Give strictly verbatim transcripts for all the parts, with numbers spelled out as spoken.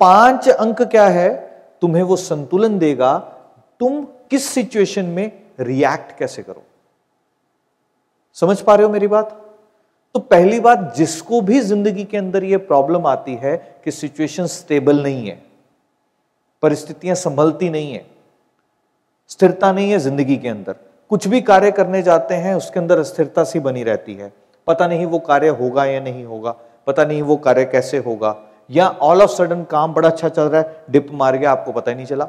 पांच अंक क्या है, तुम्हें वो संतुलन देगा तुम किस सिचुएशन में रिएक्ट कैसे करो। समझ पा रहे हो मेरी बात। तो पहली बात, जिसको भी जिंदगी के अंदर ये प्रॉब्लम आती है कि सिचुएशन स्टेबल नहीं है, परिस्थितियां संभलती नहीं है, स्थिरता नहीं है जिंदगी के अंदर, कुछ भी कार्य करने जाते हैं उसके अंदर अस्थिरता सी बनी रहती है, पता नहीं वो कार्य होगा या नहीं होगा, पता नहीं वो कार्य कैसे होगा, या ऑल ऑफ सडन काम बड़ा अच्छा चल रहा है, डिप मार गया, आपको पता ही नहीं चला,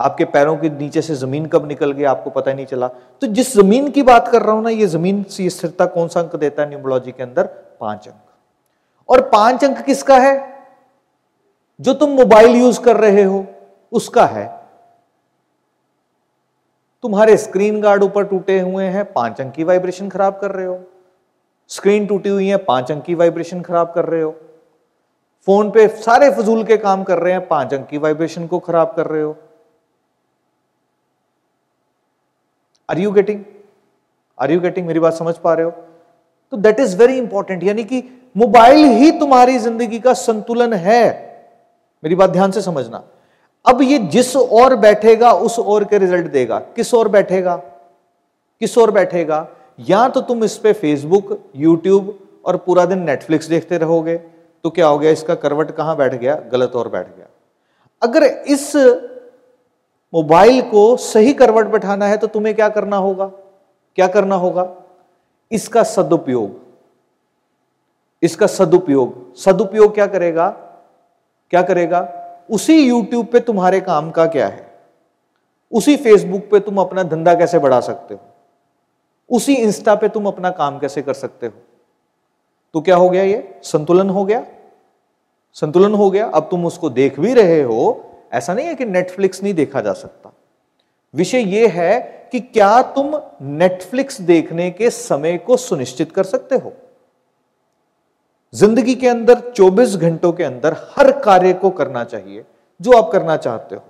आपके पैरों के नीचे से जमीन कब निकल गई आपको पता ही नहीं चला। तो जिस जमीन की बात कर रहा हूं ना, ये जमीन से स्थिरता कौन सा अंक देता है न्यूमरोलॉजी के अंदर? पांच अंक। और पांच अंक किसका है? जो तुम मोबाइल यूज कर रहे हो उसका है। तुम्हारे स्क्रीन गार्ड ऊपर टूटे हुए हैं, पांच अंक की वाइब्रेशन खराब कर रहे हो। स्क्रीन टूटी हुई है, पांच अंक की वाइब्रेशन खराब कर रहे हो। फोन पे सारे फजूल के काम कर रहे हैं, पांच अंक की वाइब्रेशन को खराब कर रहे हो। Are you getting are you getting मेरी बात समझ पा रहे हो? तो दैट इज वेरी इंपॉर्टेंट। यानी कि मोबाइल ही तुम्हारी जिंदगी का संतुलन है। मेरी बात ध्यान से समझना। अब ये जिस ओर बैठेगा उस ओर के रिजल्ट देगा। किस ओर बैठेगा किस ओर बैठेगा या तो तुम इस पे फेसबुक, यूट्यूब और पूरा दिन नेटफ्लिक्स देखते रहोगे, तो क्या हो गया, इसका करवट कहां बैठ गया? गलत ओर बैठ गया। अगर इस मोबाइल को सही करवट बैठाना है तो तुम्हें क्या करना होगा क्या करना होगा इसका सदुपयोग इसका सदुपयोग सदुपयोग क्या करेगा क्या करेगा उसी यूट्यूब पे तुम्हारे काम का क्या है, उसी फेसबुक पे तुम अपना धंधा कैसे बढ़ा सकते हो, उसी इंस्टा पे तुम अपना काम कैसे कर सकते हो। तो क्या हो गया, ये संतुलन हो गया संतुलन हो गया अब तुम उसको देख भी रहे हो। ऐसा नहीं है कि नेटफ्लिक्स नहीं देखा जा सकता। विषय यह है कि क्या तुम नेटफ्लिक्स देखने के समय को सुनिश्चित कर सकते हो? जिंदगी के अंदर चौबीस घंटों के अंदर हर कार्य को करना चाहिए जो आप करना चाहते हो।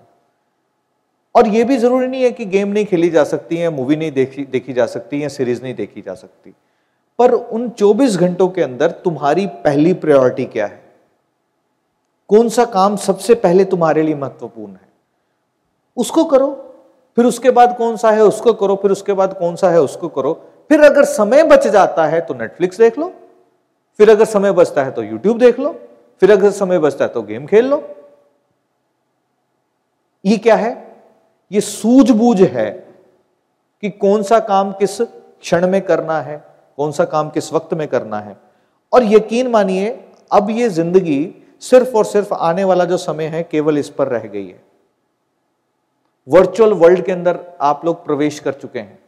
और यह भी जरूरी नहीं है कि गेम नहीं खेली जा सकती है, मूवी नहीं देखी देखी जा सकती है, सीरीज नहीं देखी जा सकती, पर उन चौबीस घंटों के अंदर तुम्हारी पहली प्रायोरिटी क्या है? कौन सा काम सबसे पहले तुम्हारे लिए महत्वपूर्ण है, उसको करो। फिर उसके बाद कौन सा है, उसको करो। फिर उसके बाद कौन सा है, उसको करो। फिर अगर समय बच जाता है तो नेटफ्लिक्स देख लो, फिर अगर समय बचता है तो यूट्यूब देख लो, फिर अगर समय बचता है तो गेम खेल लो। ये क्या है? ये सूझबूझ है कि कौन सा काम किस क्षण में करना है, कौन सा काम किस वक्त में करना है। और यकीन मानिए, अब ये जिंदगी सिर्फ और सिर्फ आने वाला जो समय है केवल इस पर रह गई है। वर्चुअल वर्ल्ड के अंदर आप लोग प्रवेश कर चुके हैं,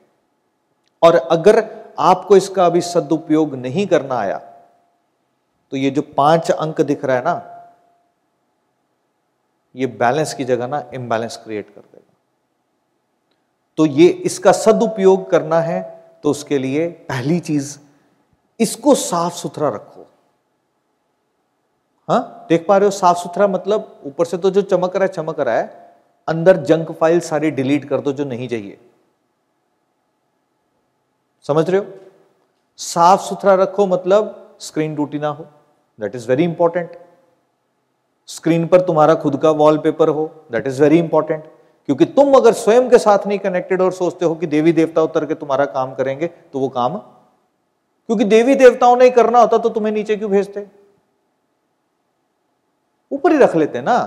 और अगर आपको इसका अभी सदुपयोग नहीं करना आया तो ये जो पांच अंक दिख रहा है ना, ये बैलेंस की जगह ना इम्बैलेंस क्रिएट कर देगा। तो ये इसका सदुपयोग करना है तो उसके लिए पहली चीज, इसको साफ सुथरा रखो। हाँ, देख पा रहे हो? साफ सुथरा मतलब ऊपर से तो जो चमक रहा है चमक रहा है, अंदर जंक फाइल सारी डिलीट कर दो जो नहीं चाहिए। समझ रहे हो? साफ सुथरा रखो मतलब स्क्रीन टूटी ना हो, that is very important. Screen पर तुम्हारा खुद का वॉलपेपर हो, दैट इज वेरी इंपॉर्टेंट। क्योंकि तुम अगर स्वयं के साथ नहीं कनेक्टेड और सोचते हो कि देवी देवता उतर के तुम्हारा काम करेंगे, तो वो काम क्योंकि देवी देवताओं ने करना होता तो तुम्हें नीचे क्यों भेजते, ऊपर ही रख लेते ना।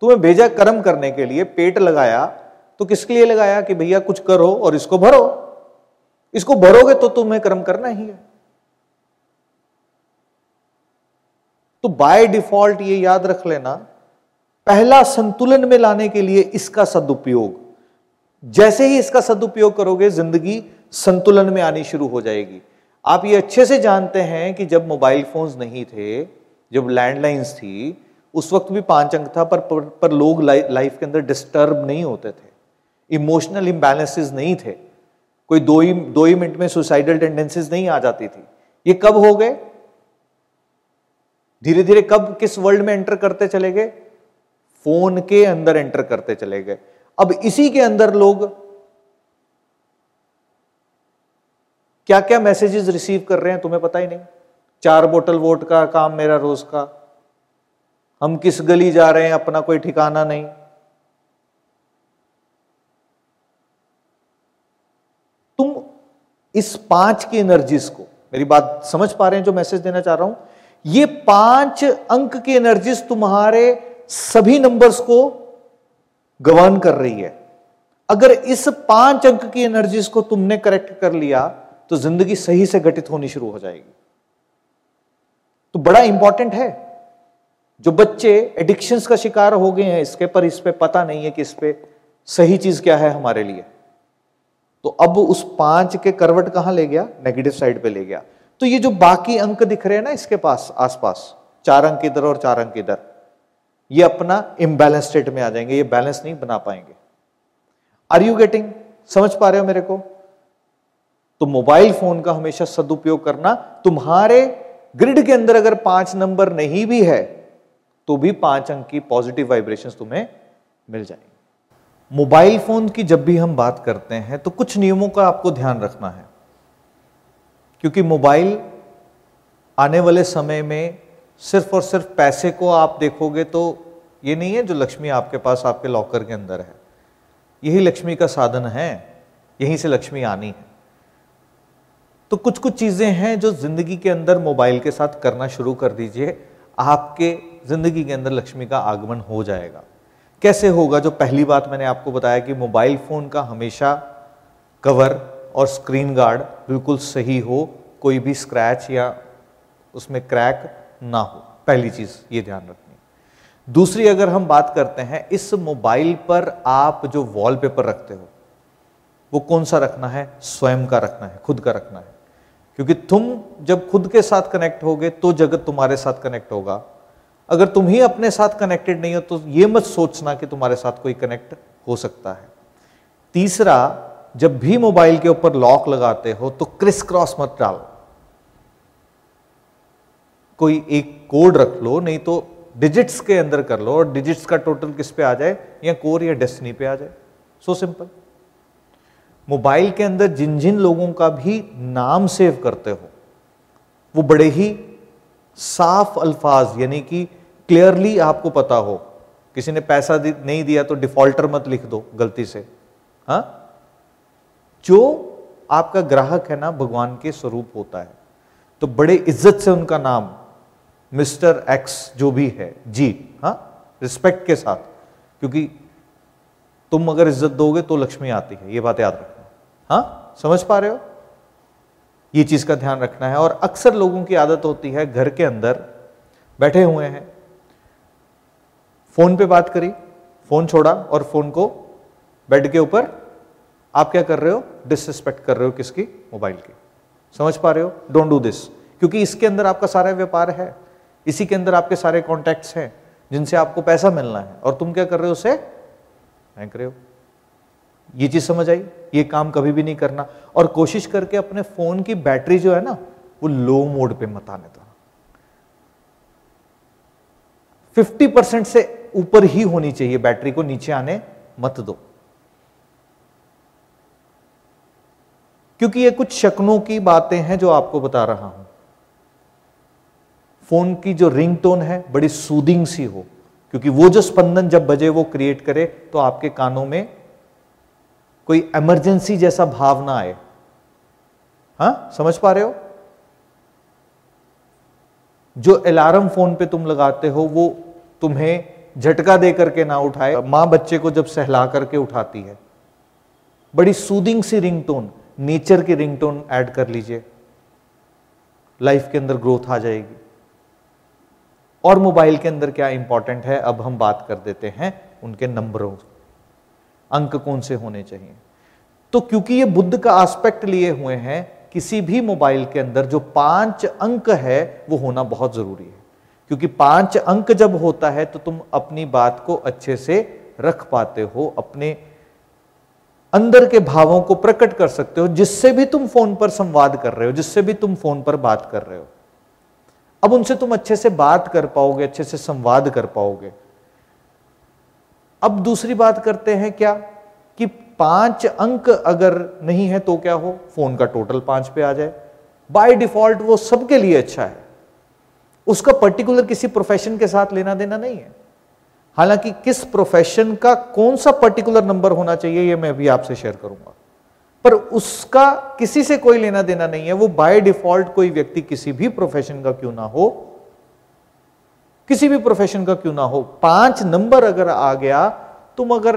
तुम्हें भेजा कर्म करने के लिए, पेट लगाया तो किसके लिए लगाया कि भैया कुछ करो और इसको भरो, इसको भरोगे तो तुम्हें कर्म करना ही है। तो बाय डिफॉल्ट ये याद रख लेना, पहला संतुलन में लाने के लिए इसका सदुपयोग। जैसे ही इसका सदुपयोग करोगे जिंदगी संतुलन में आनी शुरू हो जाएगी। आप ये अच्छे से जानते हैं कि जब मोबाइल फोन्स नहीं थे, जब लैंडलाइंस थी, उस वक्त भी पांच अंक था, पर पर, पर लोग लाइ, लाइफ के अंदर डिस्टर्ब नहीं होते थे, इमोशनल इम्बैलेंसेस नहीं थे, कोई दो ही दो ही मिनट में सुसाइडल टेंडेंसीज नहीं आ जाती थी। ये कब हो गए? धीरे धीरे कब किस वर्ल्ड में एंटर करते चले गए? फोन के अंदर एंटर करते चले गए। अब इसी के अंदर लोग क्या क्या मैसेजेस रिसीव कर रहे हैं तुम्हें पता ही नहीं। चार बोतल वोट का काम मेरा रोज का, हम किस गली जा रहे हैं, अपना कोई ठिकाना नहीं। तुम इस पांच की एनर्जीज को, मेरी बात समझ पा रहे हैं जो मैसेज देना चाह रहा हूं, ये पांच अंक की एनर्जीज तुम्हारे सभी नंबर्स को गवर्न कर रही है। अगर इस पांच अंक की एनर्जीज को तुमने करेक्ट कर लिया तो जिंदगी सही से गठित होनी शुरू हो जाएगी। तो बड़ा इंपॉर्टेंट है। जो बच्चे एडिक्शंस का शिकार हो गए हैं इसके पर इस पे पता नहीं है कि इस पे सही चीज क्या है हमारे लिए, तो अब उस पांच के करवट कहां ले गया, नेगेटिव साइड पे ले गया। तो ये जो बाकी अंक दिख रहे हैं ना इसके पास आसपास, चार अंक इधर और चार अंक इधर, ये अपना इम्बैलेंस स्टेट में आ जाएंगे, ये बैलेंस नहीं बना पाएंगे। आर यू गेटिंग, समझ पा रहे हो मेरे को? तो मोबाइल फोन का हमेशा सदुपयोग करना। तुम्हारे ग्रिड के अंदर अगर पांच नंबर नहीं भी है तो भी पांच अंक की पॉजिटिव वाइब्रेशंस तुम्हें मिल जाएंगे। मोबाइल फोन की जब भी हम बात करते हैं तो कुछ नियमों का आपको ध्यान रखना है, क्योंकि मोबाइल आने वाले समय में सिर्फ और सिर्फ पैसे को आप देखोगे तो ये नहीं है जो लक्ष्मी आपके पास आपके लॉकर के अंदर है, यही लक्ष्मी का साधन है, यहीं से लक्ष्मी आनी है। तो कुछ कुछ चीज़ें हैं जो जिंदगी के अंदर मोबाइल के साथ करना शुरू कर दीजिए, आपके ज़िंदगी के अंदर लक्ष्मी का आगमन हो जाएगा। कैसे होगा? जो पहली बात मैंने आपको बताया कि मोबाइल फ़ोन का हमेशा कवर और स्क्रीन गार्ड बिल्कुल सही हो, कोई भी स्क्रैच या उसमें क्रैक ना हो, पहली चीज़ ये ध्यान रखनी। दूसरी अगर हम बात करते हैं, इस मोबाइल पर आप जो वॉलपेपर रखते हो वो कौन सा रखना है, स्वयं का रखना है, खुद का रखना है, क्योंकि तुम जब खुद के साथ कनेक्ट होगे तो जगत तुम्हारे साथ कनेक्ट होगा। अगर तुम ही अपने साथ कनेक्टेड नहीं हो तो ये मत सोचना कि तुम्हारे साथ कोई कनेक्ट हो सकता है। तीसरा, जब भी मोबाइल के ऊपर लॉक लगाते हो तो क्रिस क्रॉस मत डालो, कोई एक कोड रख लो, नहीं तो डिजिट्स के अंदर कर लो, और डिजिट्स का टोटल किस पे आ जाए, या कोर या डेस्टिनी पे आ जाए। So simple. मोबाइल के अंदर जिन जिन लोगों का भी नाम सेव करते हो वो बड़े ही साफ अल्फाज, यानी कि क्लियरली आपको पता हो। किसी ने पैसा दि, नहीं दिया तो डिफॉल्टर मत लिख दो गलती से। हाँ, जो आपका ग्राहक है ना, भगवान के स्वरूप होता है, तो बड़े इज्जत से उनका नाम मिस्टर एक्स जो भी है जी, हाँ, रिस्पेक्ट के साथ, क्योंकि तुम अगर इज्जत दोगे तो लक्ष्मी आती है, ये बात याद रखना। हाँ, समझ पा रहे हो? ये चीज का ध्यान रखना है। और अक्सर लोगों की आदत होती है, घर के अंदर बैठे हुए हैं, फोन पे बात करी, फोन छोड़ा और फोन को बेड के ऊपर, आप क्या कर रहे हो, डिसरिस्पेक्ट कर रहे हो किसकी, मोबाइल की। समझ पा रहे हो? डोंट डू दिस, क्योंकि इसके अंदर आपका सारा व्यापार है, इसी के अंदर आपके सारे कॉन्टैक्ट्स हैं जिनसे आपको पैसा मिलना है, और तुम क्या कर रहे हो, उसे हैंक रहे हो। ये चीज समझ आई? ये काम कभी भी नहीं करना। और कोशिश करके अपने फोन की बैटरी जो है ना वो लो मोड पे मत आने देना, पचास परसेंट से ऊपर ही होनी चाहिए, बैटरी को नीचे आने मत दो, क्योंकि ये कुछ शकुनों की बातें हैं जो आपको बता रहा हूं। फोन की जो रिंगटोन है बड़ी सूदिंग सी हो, क्योंकि वो जो स्पंदन जब बजे वो क्रिएट करे तो आपके कानों में कोई इमरजेंसी जैसा भाव ना आए। हाँ, समझ पा रहे हो? जो अलार्म फोन पे तुम लगाते हो वो तुम्हें झटका दे करके ना उठाए। माँ बच्चे को जब सहला करके उठाती है, बड़ी सूदिंग सी रिंगटोन, नेचर की रिंगटोन ऐड कर लीजिए, लाइफ के अंदर ग्रोथ आ जाएगी। और मोबाइल के अंदर क्या इंपॉर्टेंट है, अब हम बात कर देते हैं उनके नंबरों, अंक कौन से होने चाहिए। तो क्योंकि ये बुद्ध का एस्पेक्ट लिए हुए हैं, किसी भी मोबाइल के अंदर जो पांच अंक है वो होना बहुत जरूरी है, क्योंकि पांच अंक जब होता है तो तुम अपनी बात को अच्छे से रख पाते हो, अपने अंदर के भावों को प्रकट कर सकते हो, जिससे भी तुम फोन पर संवाद कर रहे हो, जिससे भी तुम फोन पर बात कर रहे हो। अब उनसे तुम अच्छे से बात कर पाओगे, अच्छे से संवाद कर पाओगे। अब दूसरी बात करते हैं क्या, कि पांच अंक अगर नहीं है तो क्या हो, फोन का टोटल पांच पे आ जाए, बाय डिफॉल्ट वो सबके लिए अच्छा है। उसका पर्टिकुलर किसी प्रोफेशन के साथ लेना देना नहीं है। हालांकि किस प्रोफेशन का कौन सा पर्टिकुलर नंबर होना चाहिए ये मैं अभी आपसे शेयर करूंगा, पर उसका किसी से कोई लेना देना नहीं है। वो बाय डिफॉल्ट कोई व्यक्ति किसी भी प्रोफेशन का क्यों ना हो, किसी भी प्रोफेशन का क्यों ना हो, पांच नंबर अगर आ गया, तुम अगर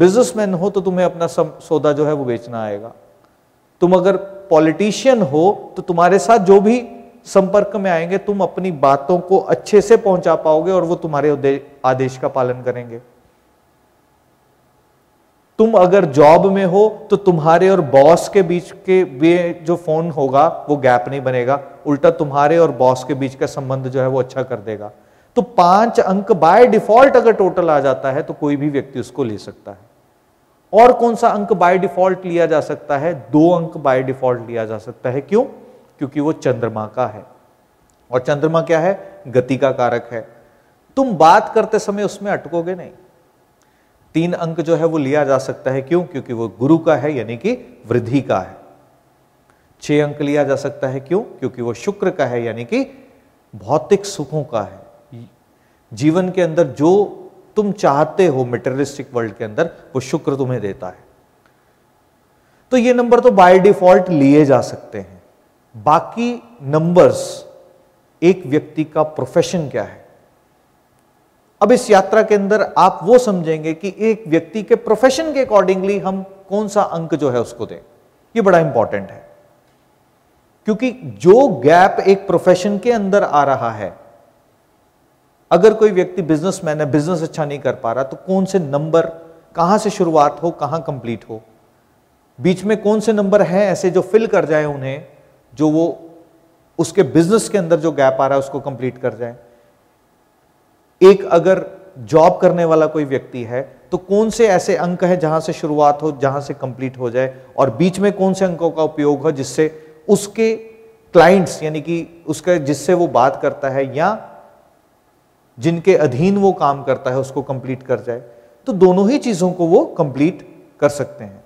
बिजनेसमैन हो तो तुम्हें अपना सौदा जो है वो बेचना आएगा, तुम अगर पॉलिटिशियन हो तो तुम्हारे साथ जो भी संपर्क में आएंगे तुम अपनी बातों को अच्छे से पहुंचा पाओगे और वो तुम्हारे आदेश का पालन करेंगे। तुम अगर जॉब में हो तो तुम्हारे और बॉस के बीच के जो फोन होगा वो गैप नहीं बनेगा, उल्टा तुम्हारे और बॉस के बीच का संबंध जो है वो अच्छा कर देगा। तो पांच अंक बाय डिफॉल्ट अगर टोटल आ जाता है तो कोई भी व्यक्ति उसको ले सकता है। और कौन सा अंक बाय डिफॉल्ट लिया जा सकता है? दो अंक बाय डिफॉल्ट लिया जा सकता है। क्यों? क्योंकि वो चंद्रमा का है, और चंद्रमा क्या है? गति का कारक है। तुम बात करते समय उसमें अटकोगे नहीं। तीन अंक जो है वो लिया जा सकता है। क्यों? क्योंकि वो गुरु का है, यानी कि वृद्धि का है। छह अंक लिया जा सकता है। क्यों? क्योंकि वो शुक्र का है, यानी कि भौतिक सुखों का है। जीवन के अंदर जो तुम चाहते हो मटेरियलिस्टिक वर्ल्ड के अंदर, वो शुक्र तुम्हें देता है। तो ये नंबर तो बाय डिफॉल्ट लिए जा सकते हैं। बाकी नंबर्स एक व्यक्ति का प्रोफेशन क्या है। अब इस यात्रा के अंदर आप वो समझेंगे कि एक व्यक्ति के प्रोफेशन के अकॉर्डिंगली हम कौन सा अंक जो है उसको दें। ये बड़ा इंपॉर्टेंट है, क्योंकि जो गैप एक प्रोफेशन के अंदर आ रहा है, अगर कोई व्यक्ति बिजनेसमैन है, बिजनेस अच्छा नहीं कर पा रहा, तो कौन से नंबर, कहां से शुरुआत हो, कहां कंप्लीट हो, बीच में कौन से नंबर हैं ऐसे जो फिल कर जाए उन्हें, जो वो उसके बिजनेस के अंदर जो गैप आ रहा है उसको कंप्लीट कर जाए। एक अगर जॉब करने वाला कोई व्यक्ति है तो कौन से ऐसे अंक हैं जहां से शुरुआत हो, जहां से कंप्लीट हो जाए, और बीच में कौन से अंकों का उपयोग हो जिससे उसके क्लाइंट्स, यानी कि उसके जिससे वो बात करता है या जिनके अधीन वो काम करता है उसको कंप्लीट कर जाए। तो दोनों ही चीजों को वो कंप्लीट कर सकते हैं।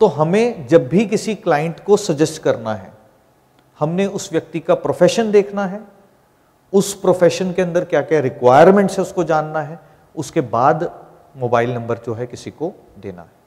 तो हमें जब भी किसी क्लाइंट को सजेस्ट करना है, हमने उस व्यक्ति का प्रोफेशन देखना है, उस प्रोफेशन के अंदर क्या क्या रिक्वायरमेंट्स है उसको जानना है, उसके बाद मोबाइल नंबर जो है किसी को देना है।